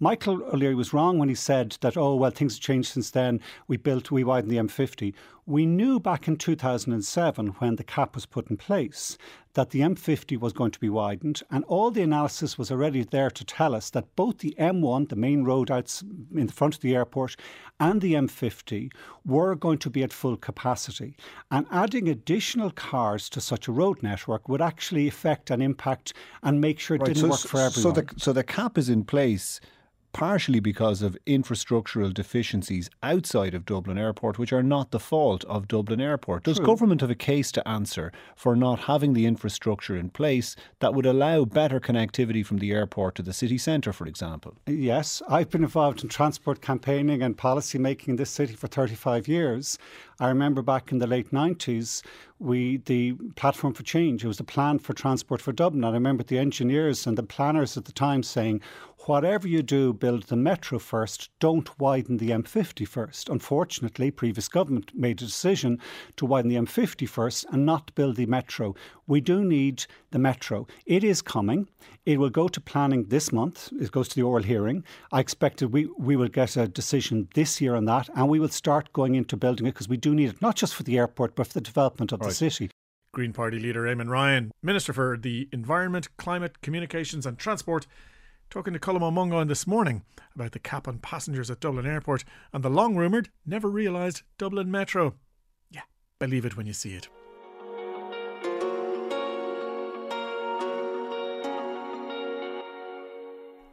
Michael O'Leary was wrong when he said that, oh, well, things have changed since then. We widened the M50. We knew back in 2007, when the cap was put in place, that the M50 was going to be widened, and all the analysis was already there to tell us that both the M1, the main road out in front of the airport, and the M50 were going to be at full capacity. And adding additional cars to such a road network would actually affect and impact and make sure it didn't work for everyone. So the cap is in place partially because of infrastructural deficiencies outside of Dublin Airport, which are not the fault of Dublin Airport. Does government have a case to answer for not having the infrastructure in place that would allow better connectivity from the airport to the city centre, for example? Yes, I've been involved in transport campaigning and policy making in this city for 35 years. I remember back in the late 90s, the Platform for Change, it was the plan for transport for Dublin. And I remember the engineers and the planners at the time saying, whatever you do, build the metro first, don't widen the M50 first. Unfortunately, previous government made a decision to widen the M50 first and not build the metro. We do need the metro. It is coming. It will go to planning this month. It goes to the oral hearing. I expect that we will get a decision this year on that, and we will start going into building it because we do need it, not just for the airport, but for the development of the city. Green Party leader Eamon Ryan, Minister for the Environment, Climate, Communications and Transport, talking to Colm Ó Mongáin this morning about the cap on passengers at Dublin Airport and the long-rumoured, never-realised Dublin Metro. Yeah, believe it when you see it.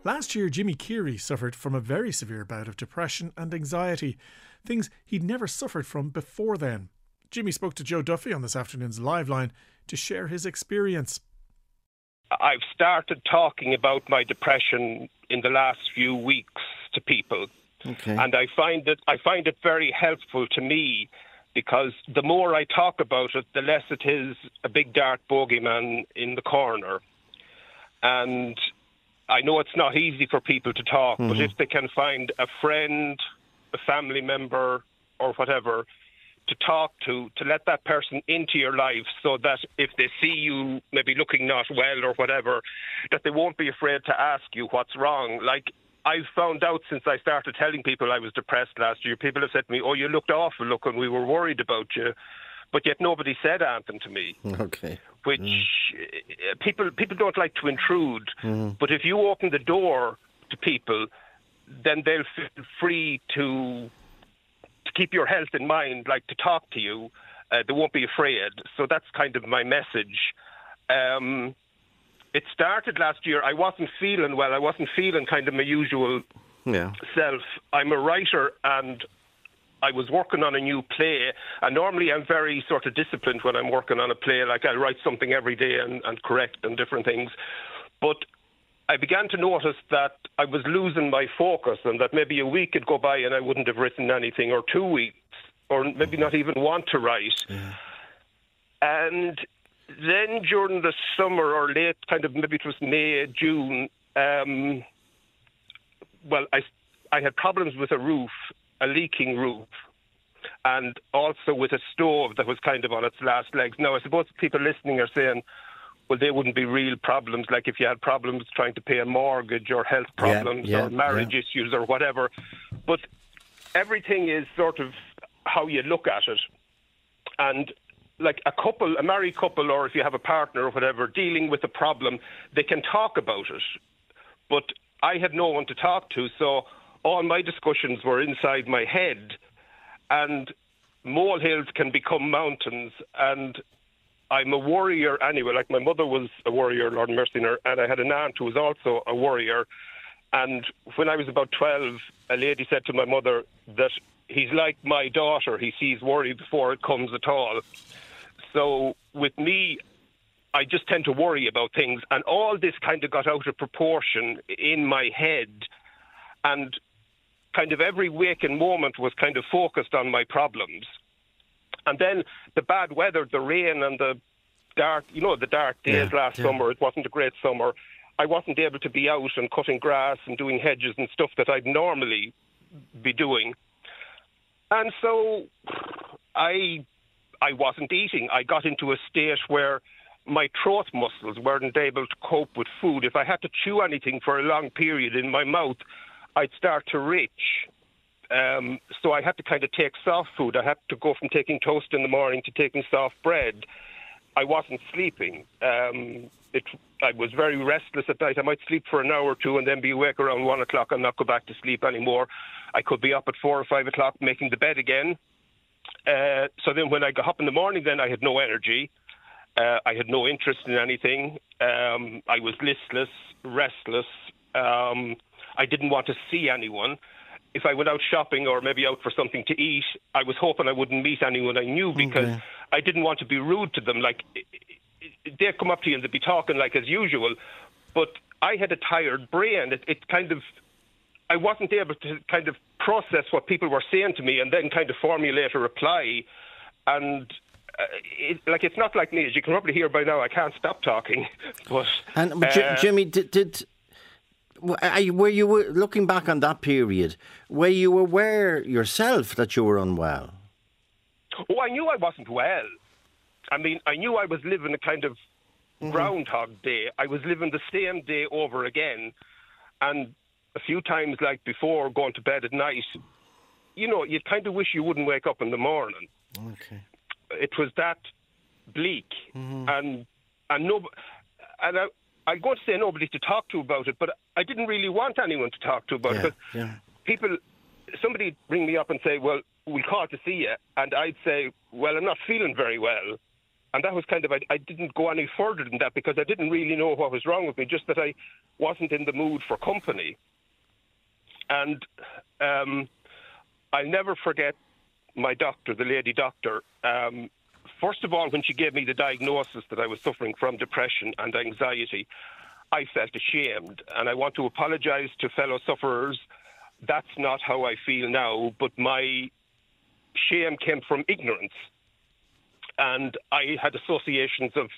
Last year, Jimmy Keary suffered from a very severe bout of depression and anxiety, things he'd never suffered from before then. Jimmy spoke to Joe Duffy on this afternoon's Live Line to share his experience. I've started talking about my depression in the last few weeks to people. Okay. And I find it very helpful to me, because the more I talk about it, the less it is a big dark bogeyman in the corner. And I know it's not easy for people to talk, but if they can find a friend, a family member or whatever to talk to let that person into your life so that if they see you maybe looking not well or whatever, that they won't be afraid to ask you what's wrong. Like, I've found out since I started telling people I was depressed last year, people have said to me, oh, you looked awful looking, we were worried about you. But yet nobody said anything to me. Okay. Which people don't like to intrude. But if you open the door to people, then they'll feel free to keep your health in mind, like to talk to you. They won't be afraid. So that's kind of my message. It started last year. I wasn't feeling well. I wasn't feeling kind of my usual self. I'm a writer and I was working on a new play, and normally I'm very sort of disciplined when I'm working on a play. Like, I write something every day and correct and different things. But I began to notice that I was losing my focus, and that maybe a week could go by and I wouldn't have written anything, or 2 weeks, or maybe not even want to write. And then during the summer, or late, kind of maybe it was May, June, well, I I had problems with a roof, a leaking roof, and also with a stove that was kind of on its last legs. Now, I suppose people listening are saying, well, they wouldn't be real problems, like if you had problems trying to pay a mortgage or health problems or marriage issues or whatever. But everything is sort of how you look at it. And like a couple, a married couple, or if you have a partner or whatever, dealing with a problem, they can talk about it. But I had no one to talk to, so all my discussions were inside my head. And molehills can become mountains, and I'm a worrier anyway. Like, my mother was a worrier, Lord mercy her, and I had an aunt who was also a worrier. And when I was about 12, a lady said to my mother that he's like my daughter. He sees worry before it comes at all. So with me, I just tend to worry about things. And all this kind of got out of proportion in my head. And kind of every waking moment was kind of focused on my problems. And then the bad weather, the rain and the dark, you know, the dark days last summer, it wasn't a great summer. I wasn't able to be out and cutting grass and doing hedges and stuff that I'd normally be doing. And so I wasn't eating. I got into a state where my throat muscles weren't able to cope with food. If I had to chew anything for a long period in my mouth, I'd start to retch. So I had to kind of take soft food. I had to go from taking toast in the morning to taking soft bread. I wasn't sleeping. I was very restless at night. I might sleep for an hour or two and then be awake around 1 o'clock and not go back to sleep anymore. I could be up at 4 or 5 o'clock making the bed again. So then when I got up in the morning, then I had no energy. I had no interest in anything. I was listless, restless. I didn't want to see anyone. If I went out shopping or maybe out for something to eat, I was hoping I wouldn't meet anyone I knew because I didn't want to be rude to them. Like, they'd come up to you and they'd be talking like as usual, but I had a tired brain. It kind of, I wasn't able to kind of process what people were saying to me and then kind of formulate a reply. And it's not like me, as you can probably hear by now, I can't stop talking. But, and Jimmy, were you, looking back on that period, were you aware yourself that you were unwell? Oh, I knew I wasn't well. I mean, I knew I was living a kind of Groundhog Day. I was living the same day over again. And a few times, like before going to bed at night, you know, you'd kind of wish you wouldn't wake up in the morning. Okay. It was that bleak. Mm-hmm. And I'm going to say nobody to talk to about it, but I didn't really want anyone to talk to about it. People, somebody bring me up and say, well, we'll call to see you. And I'd say, well, I'm not feeling very well. And that was kind of, I didn't go any further than that because I didn't really know what was wrong with me, just that I wasn't in the mood for company. And I'll never forget my doctor, the lady doctor. First of all, when she gave me the diagnosis that I was suffering from depression and anxiety, I felt ashamed. And I want to apologise to fellow sufferers. That's not how I feel now, but my shame came from ignorance. And I had associations of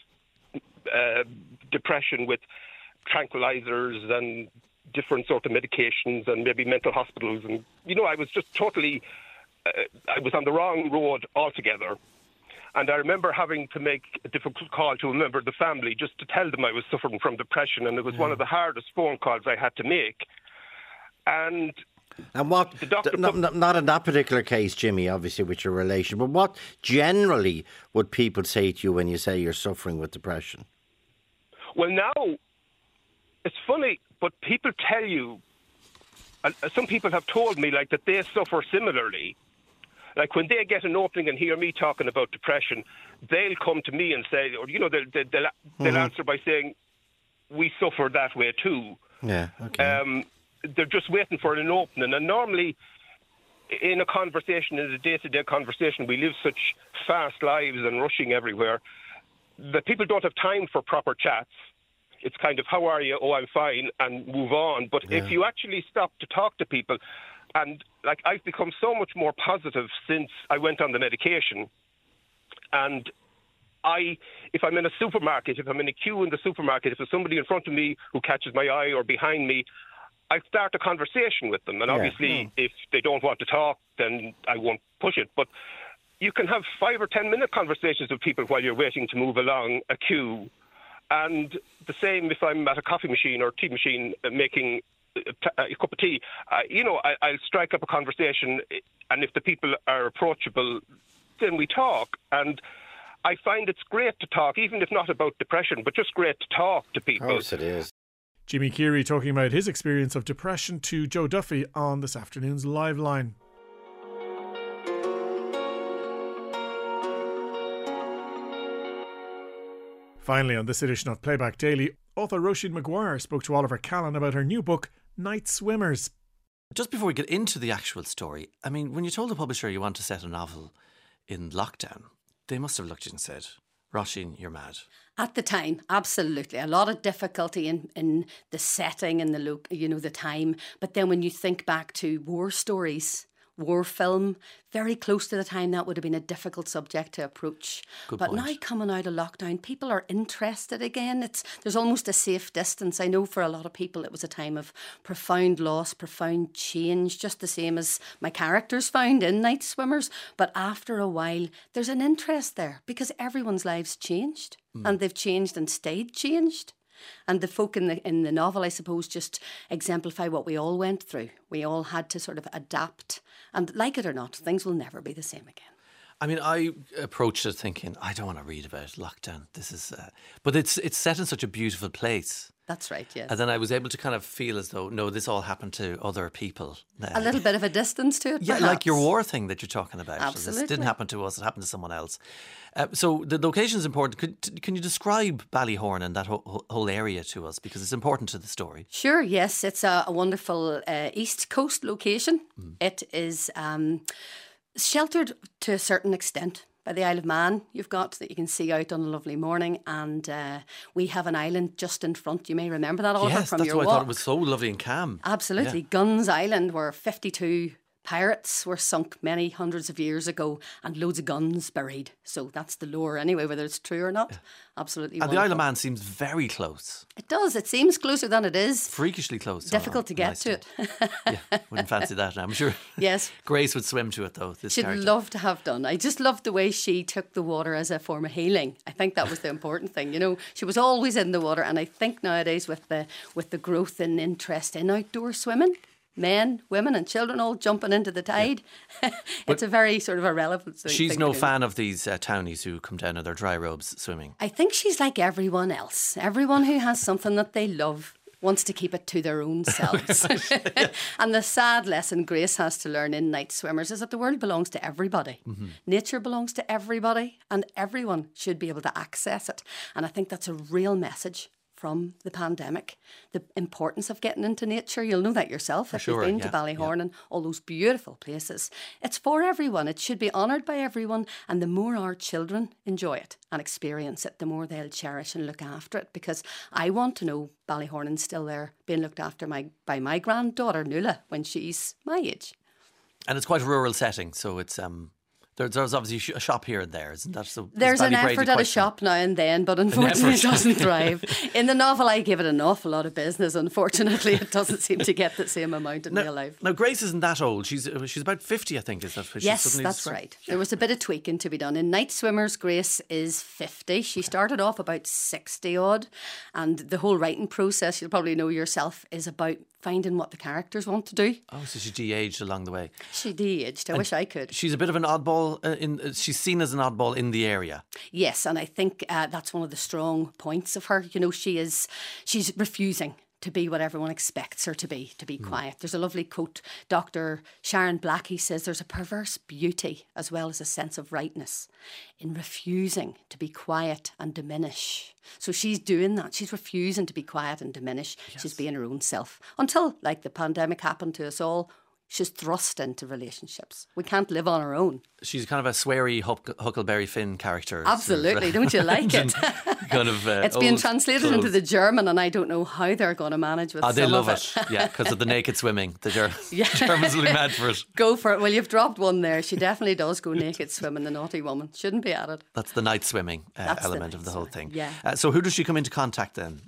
depression with tranquilizers and different sort of medications and maybe mental hospitals. And, you know, I was just totally, I was on the wrong road altogether. And I remember having to make a difficult call to a member of the family just to tell them I was suffering from depression. And it was one of the hardest phone calls I had to make. And what, the doctor not in that particular case, Jimmy, obviously, with your relation, but what generally would people say to you when you say you're suffering with depression? Well, now, it's funny, but people tell you, some people have told me, like, that they suffer similarly. Like, when they get an opening and hear me talking about depression, they'll come to me and say, or, you know, they'll answer by saying, we suffer that way too. Yeah, okay. They're just waiting for an opening. And normally in a conversation, in a day-to-day conversation, we live such fast lives and rushing everywhere that people don't have time for proper chats. It's kind of, how are you? Oh, I'm fine, and move on. But if you actually stop to talk to people, and like, I've become so much more positive since I went on the medication. And if I'm in a supermarket, if I'm in a queue in the supermarket, if there's somebody in front of me who catches my eye or behind me, I'll start a conversation with them. And obviously, if they don't want to talk, then I won't push it. But you can have 5 or 10 minute conversations with people while you're waiting to move along a queue. And the same if I'm at a coffee machine or tea machine making a cup of tea. I'll strike up a conversation, and if the people are approachable, then we talk. And I find it's great to talk, even if not about depression, but just great to talk to people. Of course it is. Jimmy Keary talking about his experience of depression to Joe Duffy on this afternoon's Live Line. Finally, on this edition of Playback Daily, author Róisín McGuire spoke to Oliver Callan about her new book, Night Swimmers. Just before we get into the actual story, I mean, when you told the publisher you want to set a novel in lockdown, they must have looked at you and said, Róisín, you're mad. At the time, absolutely. A lot of difficulty in the setting and the time. But then when you think back to war stories, war film, very close to the time, that would have been a difficult subject to approach. Good point. Now coming out of lockdown, people are interested again. There's almost a safe distance. I know for a lot of people it was a time of profound loss, profound change, just the same as my characters found in Night Swimmers. But after a while, there's an interest there because everyone's lives changed and they've changed and stayed changed. And the folk in the novel, I suppose, just exemplify what we all went through. We all had to sort of adapt. And like it or not, things will never be the same again. I mean, I approached it thinking, I don't want to read about lockdown. This is... But it's set in such a beautiful place. That's right, yes. And then I was able to kind of feel as though, no, this all happened to other people. A little bit of a distance to it, perhaps. Like your war thing that you're talking about. Absolutely. This didn't happen to us, it happened to someone else. So the location is important. Can you describe Ballyhorn and that whole area to us? Because it's important to the story. Sure, yes. It's a wonderful East Coast location. Mm. It is... sheltered to a certain extent by the Isle of Man you've got that you can see out on a lovely morning, and we have an island just in front. You may remember that, Oliver, from your walk. Yes, that's why I thought it was so lovely and calm. Absolutely. Yeah. Guns Island, where 52 pirates were sunk many hundreds of years ago and loads of guns buried. So that's the lore anyway, whether it's true or not. Yeah. Absolutely wonderful. And the Isle of Man seems very close. It does. It seems closer than it is. Freakishly close. Difficult to get to it. Yeah, wouldn't fancy that now, I'm sure. Yes. Grace would swim to it though, this character. She'd love to have done. I just loved the way she took the water as a form of healing. I think that was the important thing. You know, she was always in the water, and I think nowadays with the growth and interest in outdoor swimming, men, women and children all jumping into the tide. Yeah. It's a very sort of irrelevant thing. She's no fan of these townies who come down in their dry robes swimming. I think she's like everyone else. Everyone who has something that they love wants to keep it to their own selves. And the sad lesson Grace has to learn in Night Swimmers is that the world belongs to everybody. Mm-hmm. Nature belongs to everybody, and everyone should be able to access it. And I think that's a real message from the pandemic, the importance of getting into nature. You'll know that yourself if you've been to Ballyhorn and all those beautiful places. It's for everyone. It should be honoured by everyone. And the more our children enjoy it and experience it, the more they'll cherish and look after it. Because I want to know Ballyhorn's still there, being looked after by my granddaughter, Nuala, when she's my age. And it's quite a rural setting, so it's... There's obviously a shop here and there, isn't that? So there's an effort at a shop now and then, but unfortunately it doesn't thrive. In the novel, I give it an awful lot of business. Unfortunately, it doesn't seem to get the same amount in real life. Now, Grace isn't that old. She's about 50, I think, is that what she's suddenly described? Yes, that's right. Yeah. There was a bit of tweaking to be done. In Night Swimmers, Grace is 50. She started off about 60-odd, and the whole writing process, you'll probably know yourself, is about finding what the characters want to do. Oh, so she de-aged along the way. She de-aged. I wish I could. She's a bit of an oddball. She's seen as an oddball in the area. Yes, and I think that's one of the strong points of her. You know, she's refusing to be what everyone expects her to be quiet. There's a lovely quote. Dr. Sharon Blackie says there's a perverse beauty as well as a sense of rightness in refusing to be quiet and diminish. So she's doing that. She's refusing to be quiet and diminish. Yes. She's being her own self. Until, like the pandemic happened to us all, she's thrust into relationships. We can't live on our own. She's kind of a sweary Huckleberry Finn character. Absolutely. Don't you like it? Kind of, it's being translated into the German, and I don't know how they're going to manage with some of it. They love it. Yeah, because of the naked swimming. The Germans will be mad for it. Go for it. Well, you've dropped one there. She definitely does go naked swimming, the naughty woman. Shouldn't be at it. That's the night swimming element of the whole thing. Yeah. So who does she come into contact then?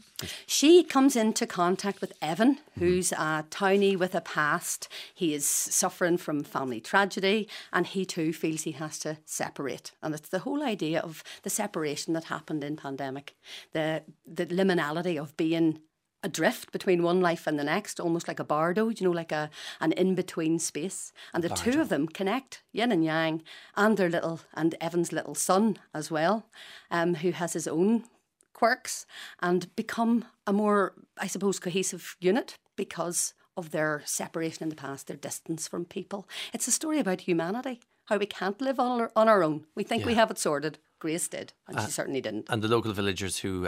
She comes into contact with Evan, who's a townie with a past. He is suffering from family tragedy and he too feels he has to separate. And it's the whole idea of the separation that happened in pandemic, the liminality of being adrift between one life and the next, almost like a bardo, you know, like an in-between space. And the bardo. Two of them connect, yin and yang, and their little, and Evan's little son as well, who has his own quirks, and become a more, I suppose, cohesive unit because of their separation in the past, their distance from people. It's a story about humanity, how we can't live on our own. We think we have it sorted. Grace did, and she certainly didn't. And the local villagers who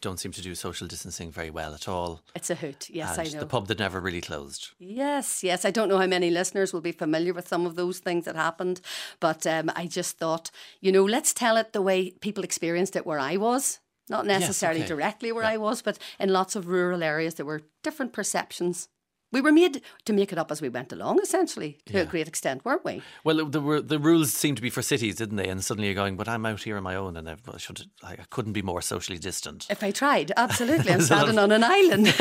don't seem to do social distancing very well at all. It's a hoot, yes, and I know. The pub that never really closed. Yes, yes. I don't know how many listeners will be familiar with some of those things that happened, but I just thought, you know, let's tell it the way people experienced it where I was. Not necessarily directly where I was, but in lots of rural areas there were different perceptions. We were made to make it up as we went along, essentially, to a great extent, weren't we? Well, the rules seemed to be for cities, didn't they? And suddenly you're going, but I'm out here on my own and I couldn't be more socially distant. If I tried, absolutely. I'm standing on an island.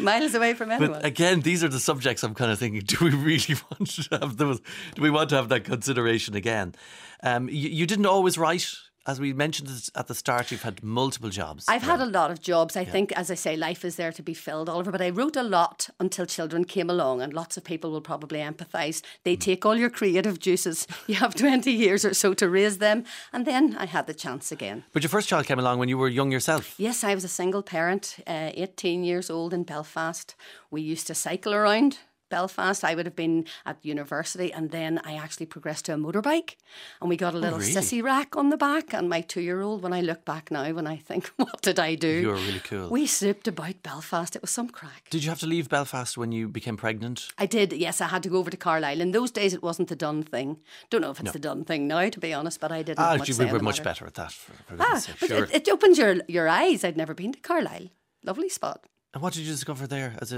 Miles away from anyone. But again, these are the subjects I'm kind of thinking, do we really want to have those? Do we want to have that consideration again? You didn't always write. As we mentioned at the start, you've had multiple jobs. I've had a lot of jobs. I think, as I say, life is there to be filled, Oliver. But I wrote a lot until children came along, and lots of people will probably empathise. They take all your creative juices. You have 20 years or so to raise them. And then I had the chance again. But your first child came along when you were young yourself. Yes, I was a single parent, 18 years old in Belfast. We used to cycle around Belfast. I would have been at university, and then I actually progressed to a motorbike, and we got a little sissy rack on the back, and my 2-year-old, when I look back now, when I think, what did I do? You were really cool. We snooped about Belfast. It was some crack. Did you have to leave Belfast when you became pregnant? I did, yes. I had to go over to Carlisle. In those days, it wasn't the done thing. Don't know if it's the done thing now, to be honest, but I didn't much say. We were much better at that. Sure. It opens your eyes. I'd never been to Carlisle. Lovely spot. And what did you discover there as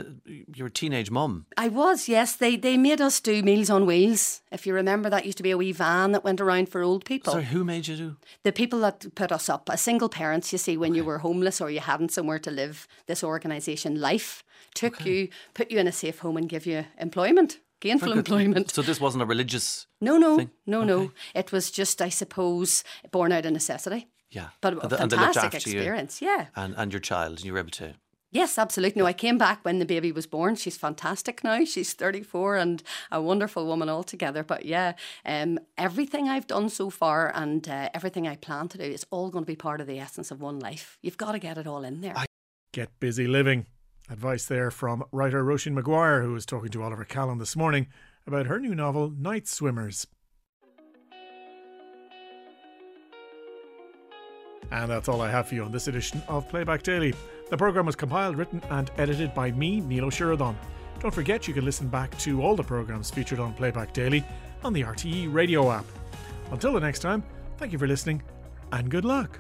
your teenage mum? I was, yes. They made us do Meals on Wheels. If you remember, that used to be a wee van that went around for old people. Sorry, who made you do? The people that put us up. As single parents, you see, when you were homeless or you hadn't somewhere to live, this organisation, Life, took you, put you in a safe home and give you employment. Gainful employment. So this wasn't a religious thing? No. It was just, I suppose, born out of necessity. Yeah. But a fantastic experience, yeah. And your child, and you were able to... Yes, absolutely. No, I came back when the baby was born. She's fantastic now. She's 34 and a wonderful woman altogether. But yeah, everything I've done so far and everything I plan to do is all going to be part of the essence of one life. You've got to get it all in there. Get busy living. Advice there from writer Roisin Maguire, who was talking to Oliver Callan this morning about her new novel, Night Swimmers. And that's all I have for you on this edition of Playback Daily. The programme was compiled, written and edited by me, Neil O'Sheridan. Don't forget you can listen back to all the programmes featured on Playback Daily on the RTE radio app. Until the next time, thank you for listening and good luck.